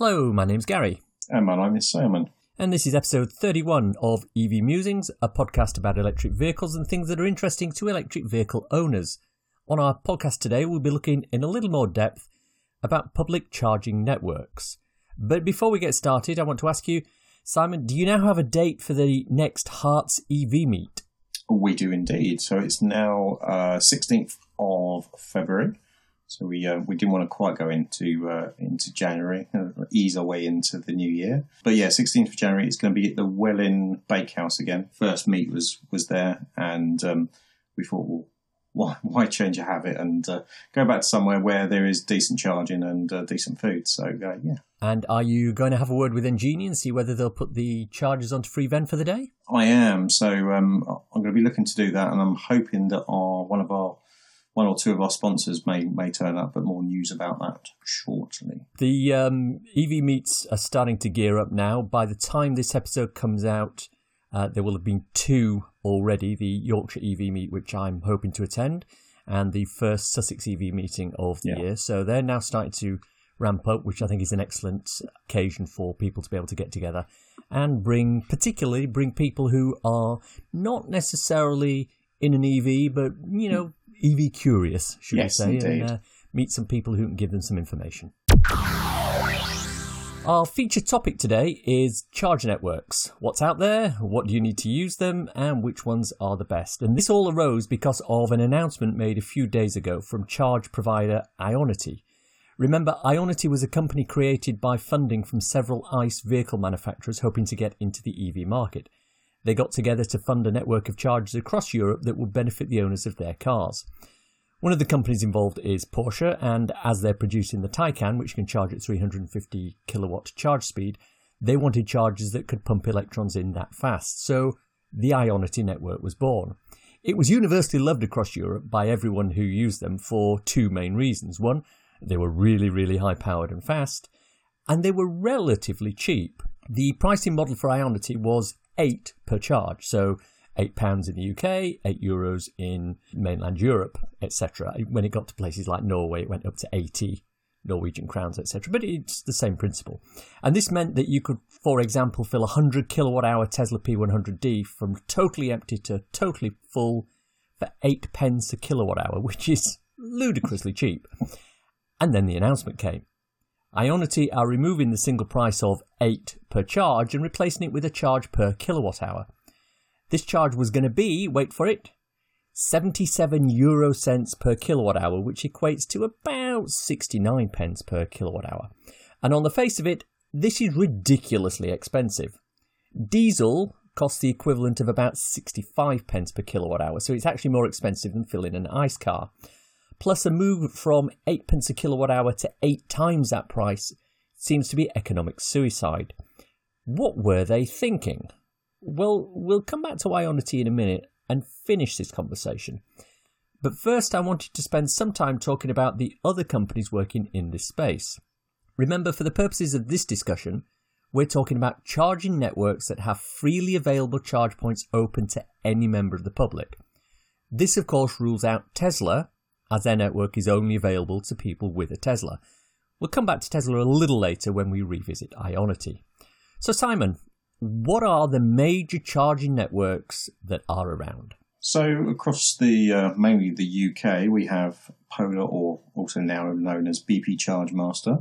Hello, my name's Gary. And my name is Simon. And this is episode 31 of EV Musings, a podcast about electric vehicles and things that are interesting to electric vehicle owners. On our podcast today, we'll be looking in a little more depth about public charging networks. But before we get started, I want to ask you, Simon, do you now have a date for the next Hearts EV meet? We do indeed. So it's now 16th of February. So we didn't want to quite go into January, ease our way into the new year. But yeah, 16th of January, it's going to be at the Welling Bakehouse again. First meet was there, and we thought, well, why change a habit and go back to somewhere where there is decent charging and decent food? So yeah. And are you going to have a word with Genie and see whether they'll put the chargers onto free vent for the day? I am. So I'm going to be looking to do that, and I'm hoping that one or two of our sponsors may turn up, but more news about that shortly. The EV meets are starting to gear up now. By the time this episode comes out, there will have been two already, the Yorkshire EV meet, which I'm hoping to attend, and the first Sussex EV meeting of the year. So they're now starting to ramp up, which I think is an excellent occasion for people to be able to get together and particularly bring people who are not necessarily in an EV, but, you know, EV curious, should we say, indeed. And meet some people who can give them some information. Our feature topic today is charge networks. What's out there, what do you need to use them, and which ones are the best? And this all arose because of an announcement made a few days ago from charge provider Ionity. Remember, Ionity was a company created by funding from several ICE vehicle manufacturers hoping to get into the EV market. They got together to fund a network of chargers across Europe that would benefit the owners of their cars. One of the companies involved is Porsche, and as they're producing the Taycan, which can charge at 350 kilowatt charge speed, they wanted chargers that could pump electrons in that fast. So the Ionity network was born. It was universally loved across Europe by everyone who used them for two main reasons. One, they were really, really high powered and fast, and they were relatively cheap. The pricing model for Ionity was 8 per charge, so £8 in the UK, €8 in mainland Europe, etc. When it got to places like Norway, it went up to 80 Norwegian crowns, etc. But it's the same principle. And this meant that you could, for example, fill a 100 kilowatt hour Tesla P100D from totally empty to totally full for 8p a kilowatt hour, which is ludicrously cheap. And then the announcement came. Ionity are removing the single price of 8 per charge and replacing it with a charge per kilowatt hour. This charge was going to be, wait for it, 77 euro cents per kilowatt hour, which equates to about 69p per kilowatt hour. And on the face of it, this is ridiculously expensive. Diesel costs the equivalent of about 65p per kilowatt hour, so it's actually more expensive than filling an ICE car. Plus, a move from 8p a kilowatt hour to 8 times that price seems to be economic suicide. What were they thinking? Well, we'll come back to Ionity in a minute and finish this conversation. But first, I wanted to spend some time talking about the other companies working in this space. Remember, for the purposes of this discussion, we're talking about charging networks that have freely available charge points open to any member of the public. This, of course, rules out Tesla, as their network is only available to people with a Tesla. We'll come back to Tesla a little later when we revisit Ionity. So Simon, what are the major charging networks that are around? So across the mainly the UK, we have Polar, or also now known as BP Charge Master,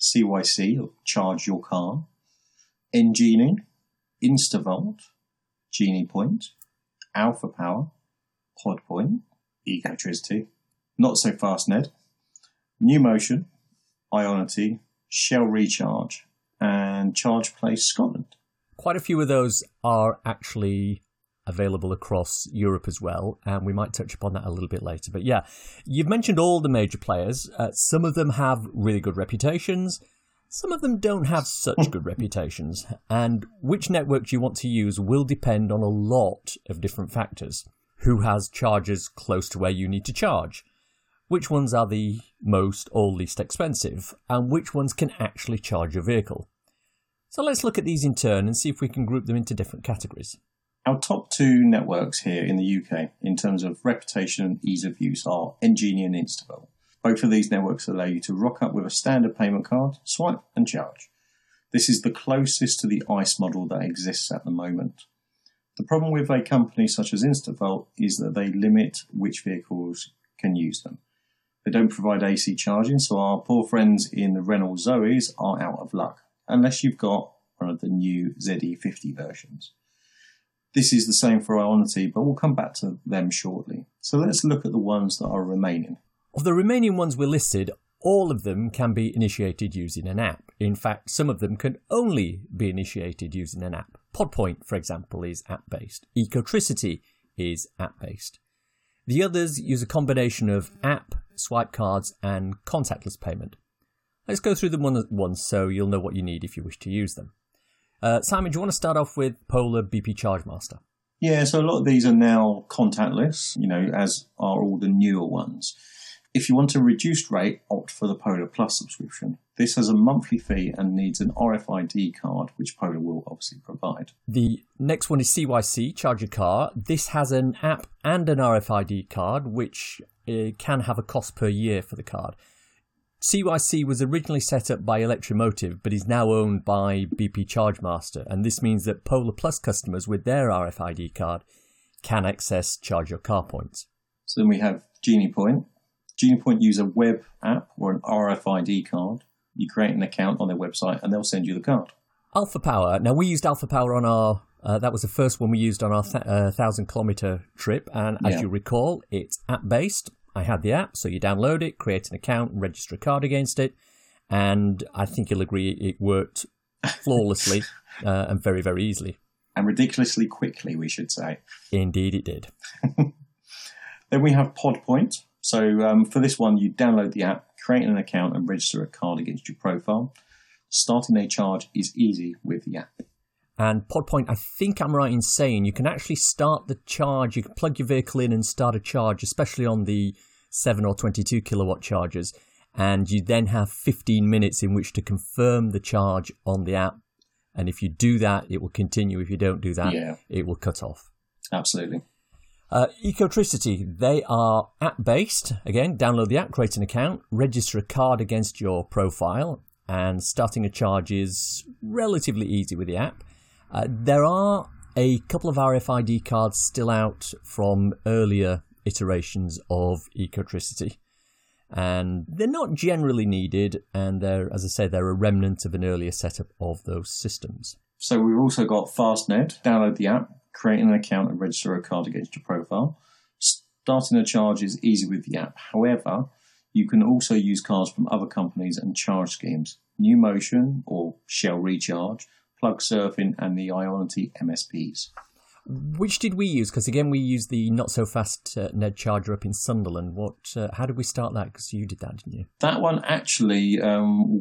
CYC, Charge Your Car, Genie, InstaVolt, Genie Point, Alpha Power, Podpoint, Ecotricity, Not So Fastned, New Motion, Ionity, Shell Recharge, and ChargePlace Scotland. Quite a few of those are actually available across Europe as well, and we might touch upon that a little bit later. But yeah, you've mentioned all the major players. Some of them have really good reputations. Some of them don't have such good reputations. And which networks you want to use will depend on a lot of different factors. Who has chargers close to where you need to charge? Which ones are the most or least expensive, and which ones can actually charge your vehicle? So let's look at these in turn and see if we can group them into different categories. Our top two networks here in the UK, in terms of reputation and ease of use, are Genie and InstaVolt. Both of these networks allow you to rock up with a standard payment card, swipe and charge. This is the closest to the ICE model that exists at the moment. The problem with a company such as InstaVolt is that they limit which vehicles can use them. They don't provide AC charging, so our poor friends in the Renault Zoes are out of luck, unless you've got one of the new ZE50 versions. This is the same for Ionity, but we'll come back to them shortly. So let's look at the ones that are remaining. Of the remaining ones we listed, all of them can be initiated using an app. In fact, some of them can only be initiated using an app. Podpoint, for example, is app-based. Ecotricity is app-based. The others use a combination of app, swipe cards, and contactless payment. Let's go through them one at once so you'll know what you need if you wish to use them. Simon, do you want to start off with Polar BP Charge Master? Yeah, so a lot of these are now contactless, as are all the newer ones. If you want a reduced rate, opt for the Polar Plus subscription. This has a monthly fee and needs an RFID card, which Polar will obviously provide. The next one is CYC, Charge Your Car. This has an app and an RFID card, which can have a cost per year for the card. CYC was originally set up by Electromotive, but is now owned by BP Charge Master, and this means that Polar Plus customers with their RFID card can access Charge Your Car points. So then we have Genie Point. Genie Point use a web app or an RFID card. You create an account on their website, and they'll send you the card. Alpha Power. Now we used Alpha Power on our. That was the first one we used on our 1,000-kilometre trip, and as you recall, it's app-based. I had the app, so you download it, create an account, register a card against it, and I think you'll agree it worked flawlessly and very, very easily. And ridiculously quickly, we should say. Indeed it did. Then we have Podpoint. So for this one, you download the app, create an account, and register a card against your profile. Starting a charge is easy with the app. And Podpoint, I think I'm right in saying you can actually start the charge. You can plug your vehicle in and start a charge, especially on the 7 or 22 kilowatt chargers. And you then have 15 minutes in which to confirm the charge on the app. And if you do that, it will continue. If you don't do that, it will cut off. Absolutely. Ecotricity, they are app-based. Again, download the app, create an account, register a card against your profile. And starting a charge is relatively easy with the app. There are a couple of RFID cards still out from earlier iterations of Ecotricity, and they're not generally needed, and they're, as I say, they're a remnant of an earlier setup of those systems. So we've also got Fastned. Download the app, create an account, and register a card against your profile. Starting a charge is easy with the app. However, you can also use cards from other companies and charge schemes. New Motion or Shell Recharge, Plug Surfing, and the Ionity MSPs. Which did we use? Because again, we used the not-so-fast Ned charger up in Sunderland. How did we start that? Because you did that, didn't you? That one, actually,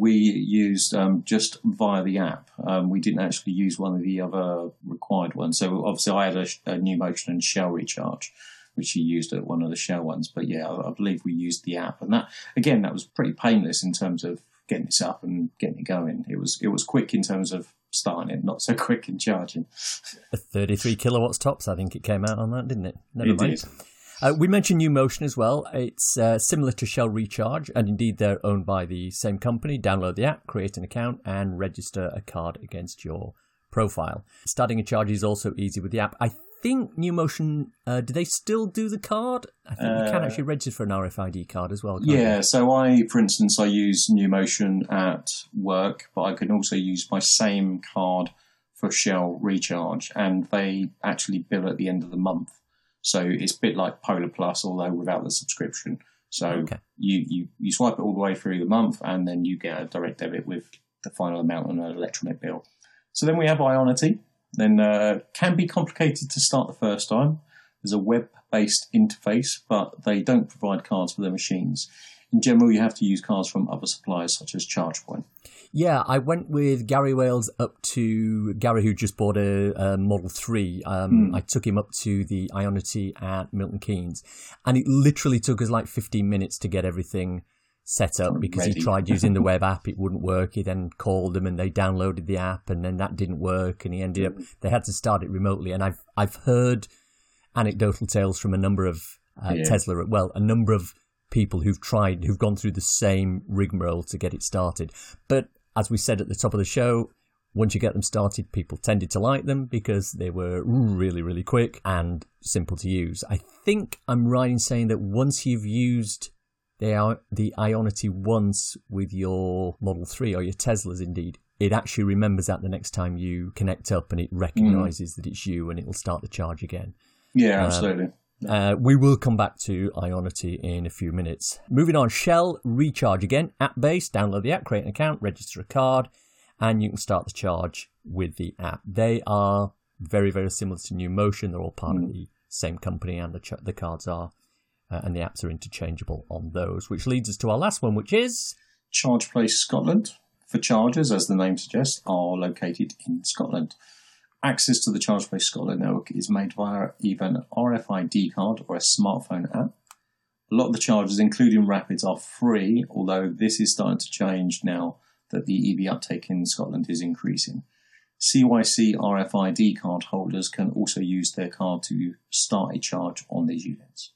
we used just via the app. We didn't actually use one of the other required ones. So obviously, I had a New Motion and Shell Recharge, which you used at one of the Shell ones. But yeah, I believe we used the app. And that, again, that was pretty painless in terms of getting it up and getting it going. It was quick in terms of starting it, not so quick in charging. 33 kilowatts tops, I think it came out on that, didn't it? Never mind. It did. We mentioned New Motion as well. It's similar to Shell Recharge, and indeed they're owned by the same company. Download the app, create an account, and register a card against your profile. Starting a charge is also easy with the app. I think New Motion, do they still do the card? I think you can actually register for an RFID card as well. Yeah, so I use New Motion at work, but I can also use my same card for Shell Recharge, and they actually bill at the end of the month. So it's a bit like Polar Plus, although without the subscription. So you swipe it all the way through the month, and then you get a direct debit with the final amount on an electronic bill. So then we have Ionity. Then can be complicated to start the first time. There's a web-based interface, but they don't provide cards for their machines. In general, you have to use cards from other suppliers such as ChargePoint. Yeah, I went with Gary Wales up to Gary, who just bought a Model 3. I took him up to the Ionity at Milton Keynes, and it literally took us like 15 minutes to get everything set up because he tried using the web app, it wouldn't work. He then called them and they downloaded the app, and then that didn't work, and he ended up they had to start it remotely. And I've heard anecdotal tales from a number of a number of people who've tried, who've gone through the same rigmarole to get it started. But as we said at the top of the show, once you get them started, people tended to like them because they were really, really quick and simple to use. I think I'm right in saying that once you've used the Ionity once with your Model 3 or your Teslas indeed, it actually remembers that the next time you connect up, and it recognises that it's you, and it'll start the charge again. Yeah, absolutely. We will come back to Ionity in a few minutes. Moving on, Shell Recharge again, app-based. Download the app, create an account, register a card, and you can start the charge with the app. They are very, very similar to New Motion. They're all part of the same company, and the cards are, and the apps are interchangeable on those, which leads us to our last one, which is ChargePlace Scotland. For chargers, as the name suggests, are located in Scotland. Access to the ChargePlace Scotland network is made via either an RFID card or a smartphone app. A lot of the chargers, including Rapids, are free, although this is starting to change now that the EV uptake in Scotland is increasing. CYC RFID card holders can also use their card to start a charge on these units.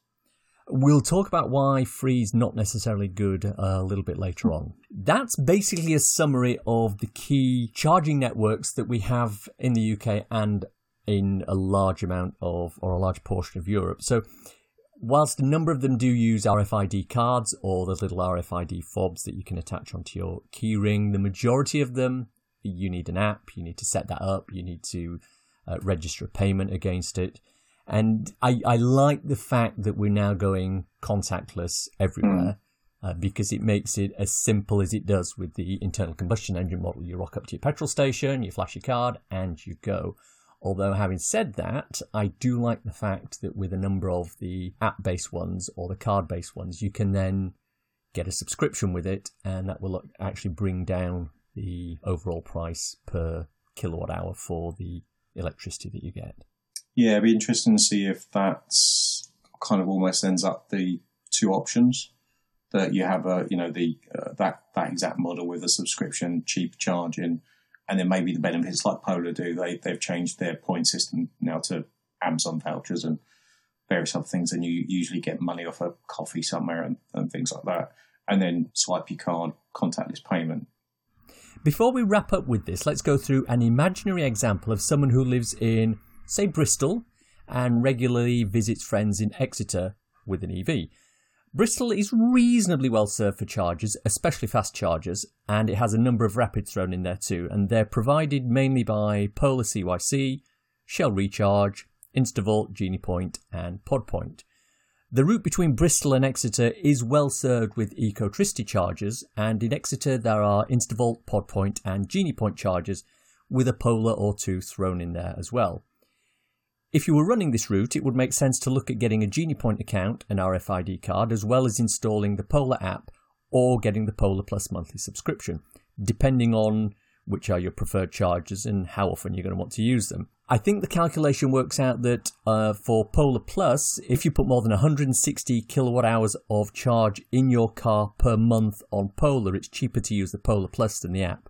We'll talk about why free is not necessarily good a little bit later on. That's basically a summary of the key charging networks that we have in the UK and in a large amount of, or a large portion of Europe. So whilst a number of them do use RFID cards or those little RFID fobs that you can attach onto your key ring, the majority of them, you need an app, you need to set that up, you need to register a payment against it. And I like the fact that we're now going contactless everywhere because it makes it as simple as it does with the internal combustion engine model. You rock up to your petrol station, you flash your card, and you go. Although, having said that, I do like the fact that with a number of the app-based ones or the card-based ones, you can then get a subscription with it, and that will actually bring down the overall price per kilowatt hour for the electricity that you get. Yeah, it'd be interesting to see if that's kind of almost ends up the two options that you have, that exact model with a subscription, cheap charging, and then maybe the benefits like Polar do. They've changed their point system now to Amazon vouchers and various other things, and you usually get money off a coffee somewhere and things like that, and then swipe your card, contactless payment. Before we wrap up with this, let's go through an imaginary example of someone who lives in, say, Bristol, and regularly visits friends in Exeter with an EV. Bristol is reasonably well served for chargers, especially fast chargers, and it has a number of Rapids thrown in there too, and they're provided mainly by Polar CYC, Shell Recharge, InstaVolt, Genie Point, and Podpoint. The route between Bristol and Exeter is well served with Ecotricity chargers, and in Exeter there are InstaVolt, Podpoint, and Genie Point chargers, with a Polar or two thrown in there as well. If you were running this route, it would make sense to look at getting a Genie Point account, an RFID card, as well as installing the Polar app or getting the Polar Plus monthly subscription, depending on which are your preferred chargers and how often you're going to want to use them. I think the calculation works out that for Polar Plus, if you put more than 160 kilowatt hours of charge in your car per month on Polar, it's cheaper to use the Polar Plus than the app.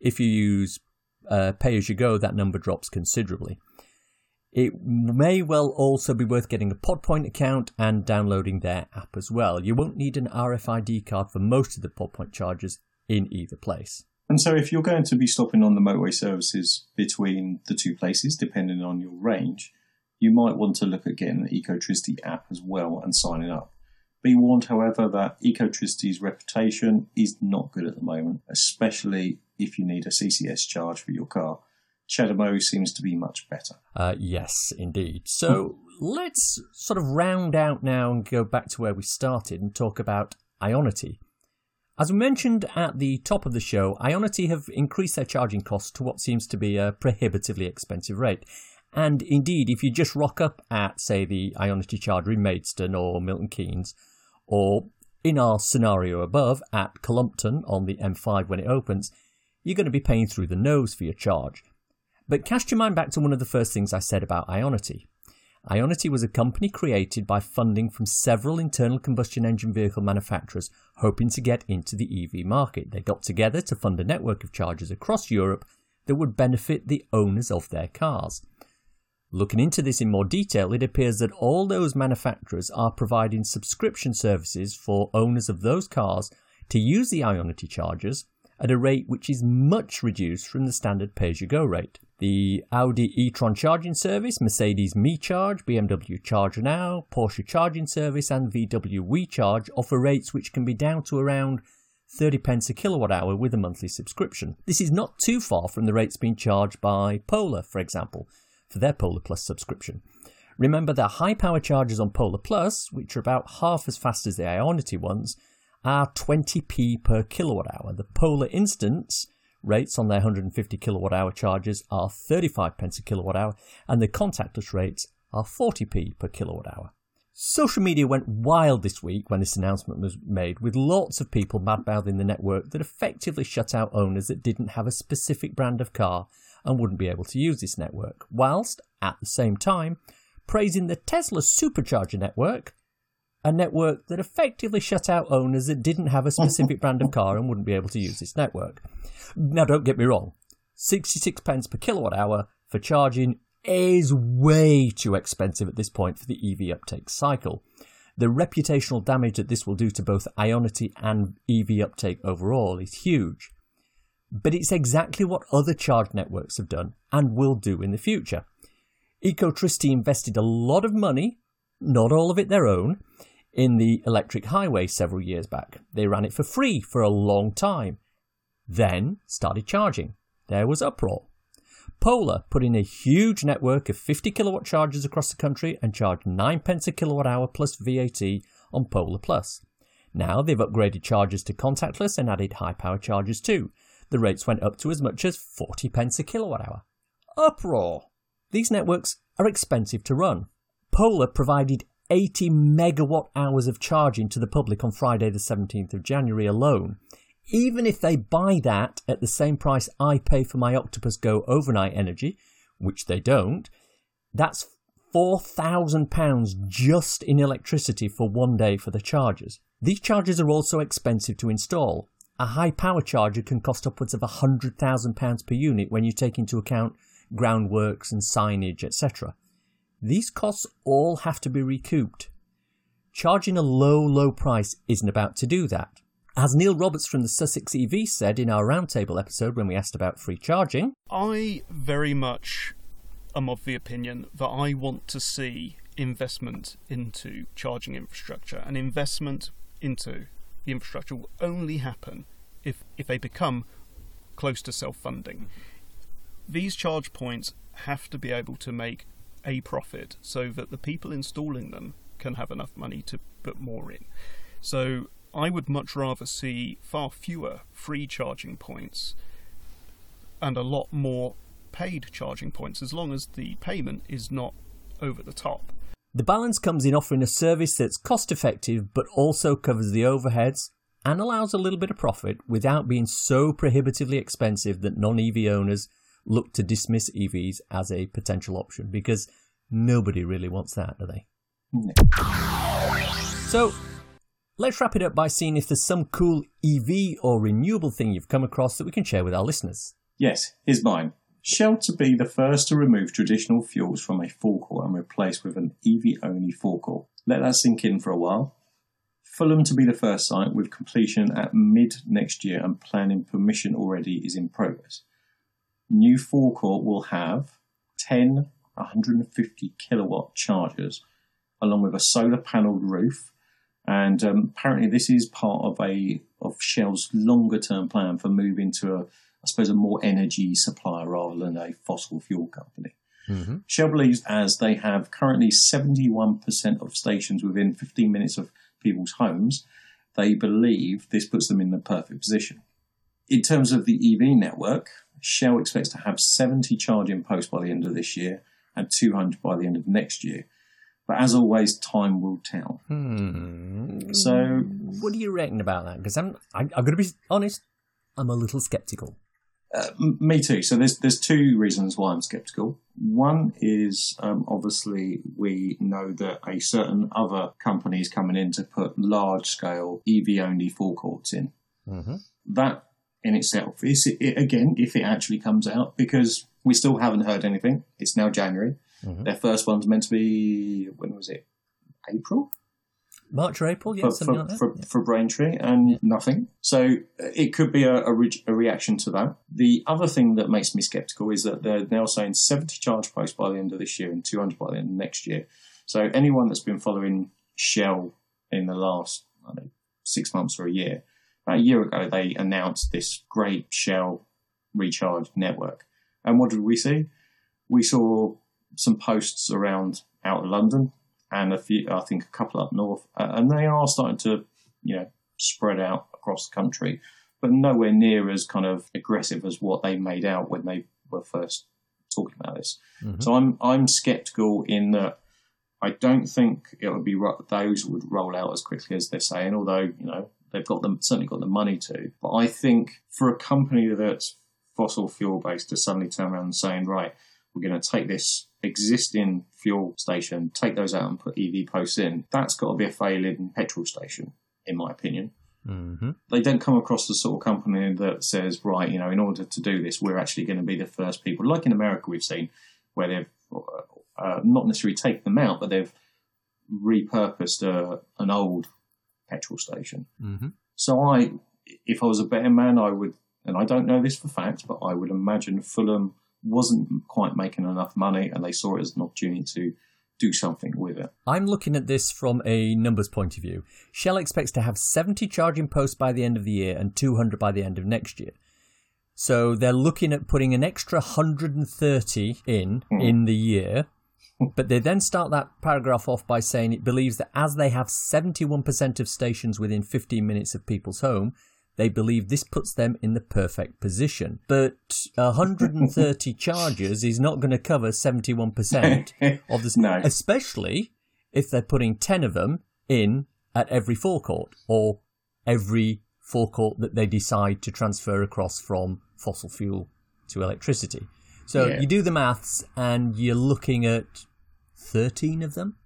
If you use pay-as-you-go, that number drops considerably. It may well also be worth getting a Podpoint account and downloading their app as well. You won't need an RFID card for most of the Podpoint chargers in either place. And so if you're going to be stopping on the motorway services between the two places, depending on your range, you might want to look at getting the Ecotricity app as well and signing up. Be warned, however, that Ecotricity's reputation is not good at the moment, especially if you need a CCS charge for your car. Shadamo seems to be much better. Yes, indeed. So let's sort of round out now and go back to where we started and talk about Ionity. As we mentioned at the top of the show, Ionity have increased their charging costs to what seems to be a prohibitively expensive rate. And indeed, if you just rock up at, say, the Ionity charger in Maidstone or Milton Keynes, or in our scenario above at Columpton on the M5 when it opens, you're going to be paying through the nose for your charge. But cast your mind back to one of the first things I said about Ionity. Ionity was a company created by funding from several internal combustion engine vehicle manufacturers hoping to get into the EV market. They got together to fund a network of chargers across Europe that would benefit the owners of their cars. Looking into this in more detail, it appears that all those manufacturers are providing subscription services for owners of those cars to use the Ionity chargers at a rate which is much reduced from the standard pay-as-you-go rate. The Audi e-tron charging service, Mercedes Me Charge, BMW Charger Now, Porsche charging service and VW We Charge offer rates which can be down to around 30 pence a kilowatt hour with a monthly subscription. This is not too far from the rates being charged by Polar, for example, for their Polar Plus subscription. Remember that high power chargers on Polar Plus, which are about half as fast as the Ionity ones, are 20p per kilowatt hour. The Polar Instance rates on their 150 kilowatt hour chargers are 35 pence a kilowatt hour, and the contactless rates are 40p per kilowatt hour. Social media went wild this week when this announcement was made, with lots of people mad-mouthing the network that effectively shut out owners that didn't have a specific brand of car and wouldn't be able to use this network, whilst, at the same time, praising the Tesla supercharger network, a network that effectively shut out owners that didn't have a specific brand of car and wouldn't be able to use this network. Now, don't get me wrong, 66 pence per kilowatt hour for charging is way too expensive at this point for the EV uptake cycle. The reputational damage that this will do to both Ionity and EV uptake overall is huge. But it's exactly what other charge networks have done and will do in the future. Ecotricity invested a lot of money, not all of it their own, in the electric highway several years back. They ran it for free for a long time, then started charging. There was uproar. Polar put in a huge network of 50 kilowatt chargers across the country and charged 9 pence a kilowatt hour plus VAT on Polar Plus. Now they've upgraded chargers to contactless and added high power chargers too. The rates went up to as much as 40 pence a kilowatt hour. Uproar! These networks are expensive to run. Polar provided 80 megawatt hours of charging to the public on Friday the 17th of January alone. Even if they buy that at the same price I pay for my Octopus Go overnight energy, which they don't, that's £4,000 just in electricity for one day for the chargers. These chargers are also expensive to install. A high power charger can cost upwards of £100,000 per unit when you take into account groundworks and signage, etc. These costs all have to be recouped. Charging a low price isn't about to do that. As Neil Roberts from the Sussex EV said in our roundtable episode when we asked about free charging, I very much am of the opinion that I want to see investment into charging infrastructure, and investment into the infrastructure will only happen if they become close to self-funding. These charge points have to be able to make a profit so that the people installing them can have enough money to put more in. So I would much rather see far fewer free charging points and a lot more paid charging points, as long as the payment is not over the top. The balance comes in offering a service that's cost effective but also covers the overheads and allows a little bit of profit without being so prohibitively expensive that non-EV owners look to dismiss EVs as a potential option, because nobody really wants that, do they? No. So let's wrap it up by seeing if there's some cool EV or renewable thing you've come across that we can share with our listeners. Yes, here's mine. Shell to be the first to remove traditional fuels from a forecourt and replace with an EV-only forecourt. Let that sink in for a while. Fulham to be the first site with completion at mid-next year and planning permission already is in progress. New forecourt will have 10 150 kilowatt chargers along with a solar panelled roof, and apparently this is part of Shell's longer term plan for moving to a more energy supplier rather than a fossil fuel company. Mm-hmm. Shell believes, as they have currently 71% of stations within 15 minutes of people's homes, they believe this puts them in the perfect position. In terms of the EV network, Shell expects to have 70 charging posts by the end of this year and 200 by the end of next year. But as always, time will tell. So, what do you reckon about that? Because I'm going to be honest, I'm a little sceptical. Me too. So there's two reasons why I'm sceptical. One is obviously we know that a certain other company is coming in to put large-scale EV-only forecourts in. Mm-hmm. That in itself is, again, if it actually comes out, because we still haven't heard anything. It's now January. Mm-hmm. Their first one's meant to be, when was it? April? March or April, yeah, for Braintree, and nothing. So it could be a reaction to that. The other thing that makes me sceptical is that they're now saying 70 charge points by the end of this year and 200 by the end of next year. So anyone that's been following Shell in the last 6 months or a year, about a year ago they announced this great Shell Recharge network. And what did we see? We saw some posts around out of London, and I think a couple up north, and they are starting to, spread out across the country, but nowhere near as kind of aggressive as what they made out when they were first talking about this. Mm-hmm. So I'm sceptical in that I don't think it would be those would roll out as quickly as they're saying. Although they've got certainly got the money to, but I think for a company that's fossil fuel based to suddenly turn around and saying, right, we're going to take this existing fuel station, take those out and put EV posts in, that's got to be a failing petrol station, in my opinion. Mm-hmm. They don't come across the sort of company that says, right, in order to do this, we're actually going to be the first people. Like in America we've seen, where they've not necessarily taken them out, but they've repurposed an old petrol station. Mm-hmm. So if I was a better man, I would, and I don't know this for fact, but I would imagine Fulham wasn't quite making enough money and they saw it as an opportunity to do something with it. I'm looking at this from a numbers point of view. Shell expects to have 70 charging posts by the end of the year and 200 by the end of next year. So they're looking at putting an extra 130 in the year, but they then start that paragraph off by saying it believes that as they have 71% of stations within 15 minutes of people's home, they believe this puts them in the perfect position. But 130 charges is not going to cover 71% of this, no. Especially if they're putting 10 of them in at every forecourt, or every forecourt that they decide to transfer across from fossil fuel to electricity. So You do the maths and you're looking at 13 of them.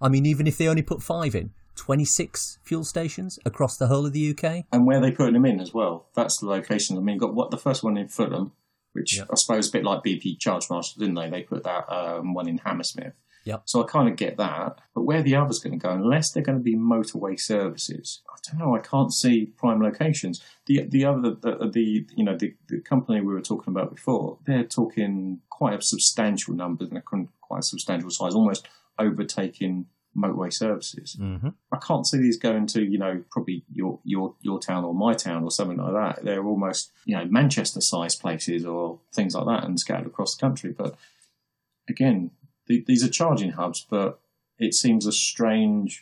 I mean, even if they only put 5 in, 26 fuel stations across the whole of the UK. And where are they putting them in as well? That's the location. I mean, got the first one in Fulham, which I suppose a bit like BP Charge Master, didn't they? They put that one in Hammersmith. Yep. So I kind of get that. But where are the others going to go? Unless they're going to be motorway services, I don't know. I can't see prime locations. The company we were talking about before, they're talking quite a substantial number and quite a substantial size, almost overtaking motorway services. Mm-hmm. I can't see these going to, probably your town or my town or something like that. They're almost, Manchester-sized places or things like that and scattered across the country. But again, these are charging hubs, but it seems a strange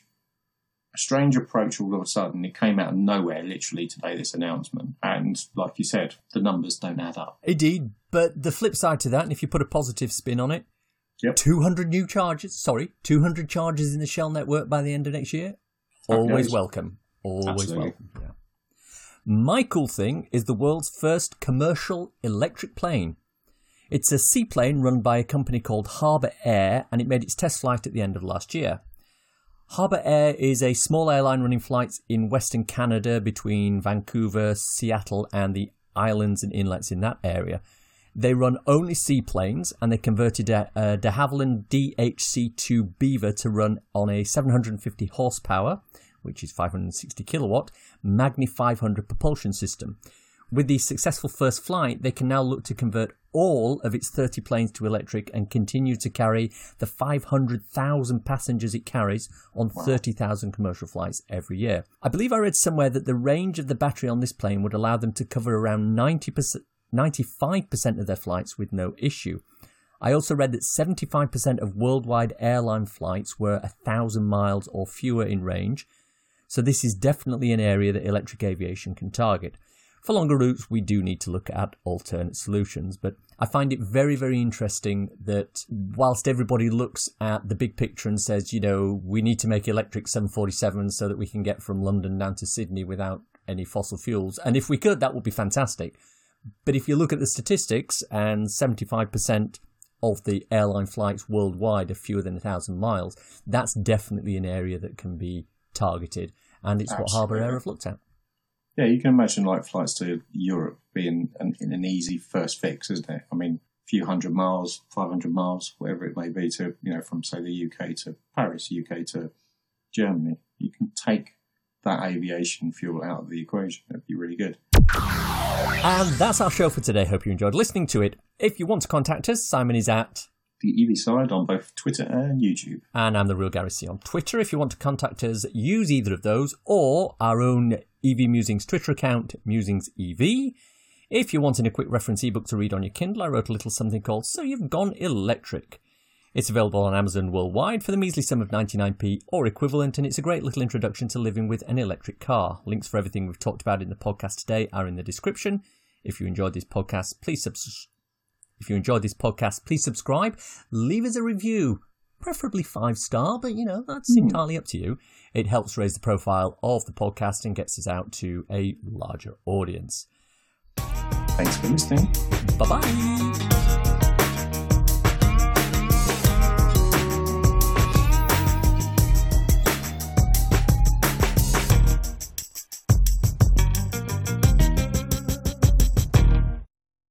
approach all of a sudden. It came out of nowhere, literally today, this announcement. And like you said, the numbers don't add up. Indeed. But the flip side to that, and if you put a positive spin on it, yep. 200 charges in the Shell network by the end of next year. Always welcome. Yeah. My cool thing is the world's first commercial electric plane. It's a seaplane run by a company called Harbour Air, and it made its test flight at the end of last year. Harbour Air is a small airline running flights in Western Canada between Vancouver, Seattle, and the islands and inlets in that area. They run only seaplanes, and they converted a de Havilland DHC-2 Beaver to run on a 750 horsepower, which is 560 kilowatt, Magni 500 propulsion system. With the successful first flight, they can now look to convert all of its 30 planes to electric and continue to carry the 500,000 passengers it carries on 30,000 commercial flights every year. I believe I read somewhere that the range of the battery on this plane would allow them to cover around 95% of their flights with no issue. I also read that 75% of worldwide airline flights were 1,000 miles or fewer in range, so this is definitely an area that electric aviation can target. For longer routes, we do need to look at alternate solutions, but I find it very, very interesting that whilst everybody looks at the big picture and says, we need to make electric 747 so that we can get from London down to Sydney without any fossil fuels, and if we could, that would be fantastic. But if you look at the statistics, and 75% of the airline flights worldwide are fewer than 1,000 miles, that's definitely an area that can be targeted. And it's Absolutely. What Harbour Air have looked at. Yeah, you can imagine flights to Europe being an easy first fix, isn't it? I mean, few hundred miles, 500 miles, whatever it may be, to, you know, from say the UK to Paris, UK to Germany. You can take that aviation fuel out of the equation. That'd be really good. And that's our show for today. Hope you enjoyed listening to it. If you want to contact us, Simon is at The EV Side on both Twitter and YouTube. And I'm The Real Gary C on Twitter. If you want to contact us, use either of those or our own EV Musings Twitter account, Musings EV. If you're wanting a quick reference ebook to read on your Kindle, I wrote a little something called So You've Gone Electric. It's available on Amazon worldwide for the measly sum of 99p or equivalent, and it's a great little introduction to living with an electric car. Links for everything we've talked about in the podcast today are in the description. If you enjoyed this podcast, please subscribe. Leave us a review, preferably 5-star, but you know, that's entirely up to you. It helps raise the profile of the podcast and gets us out to a larger audience. Thanks for listening. Bye-bye.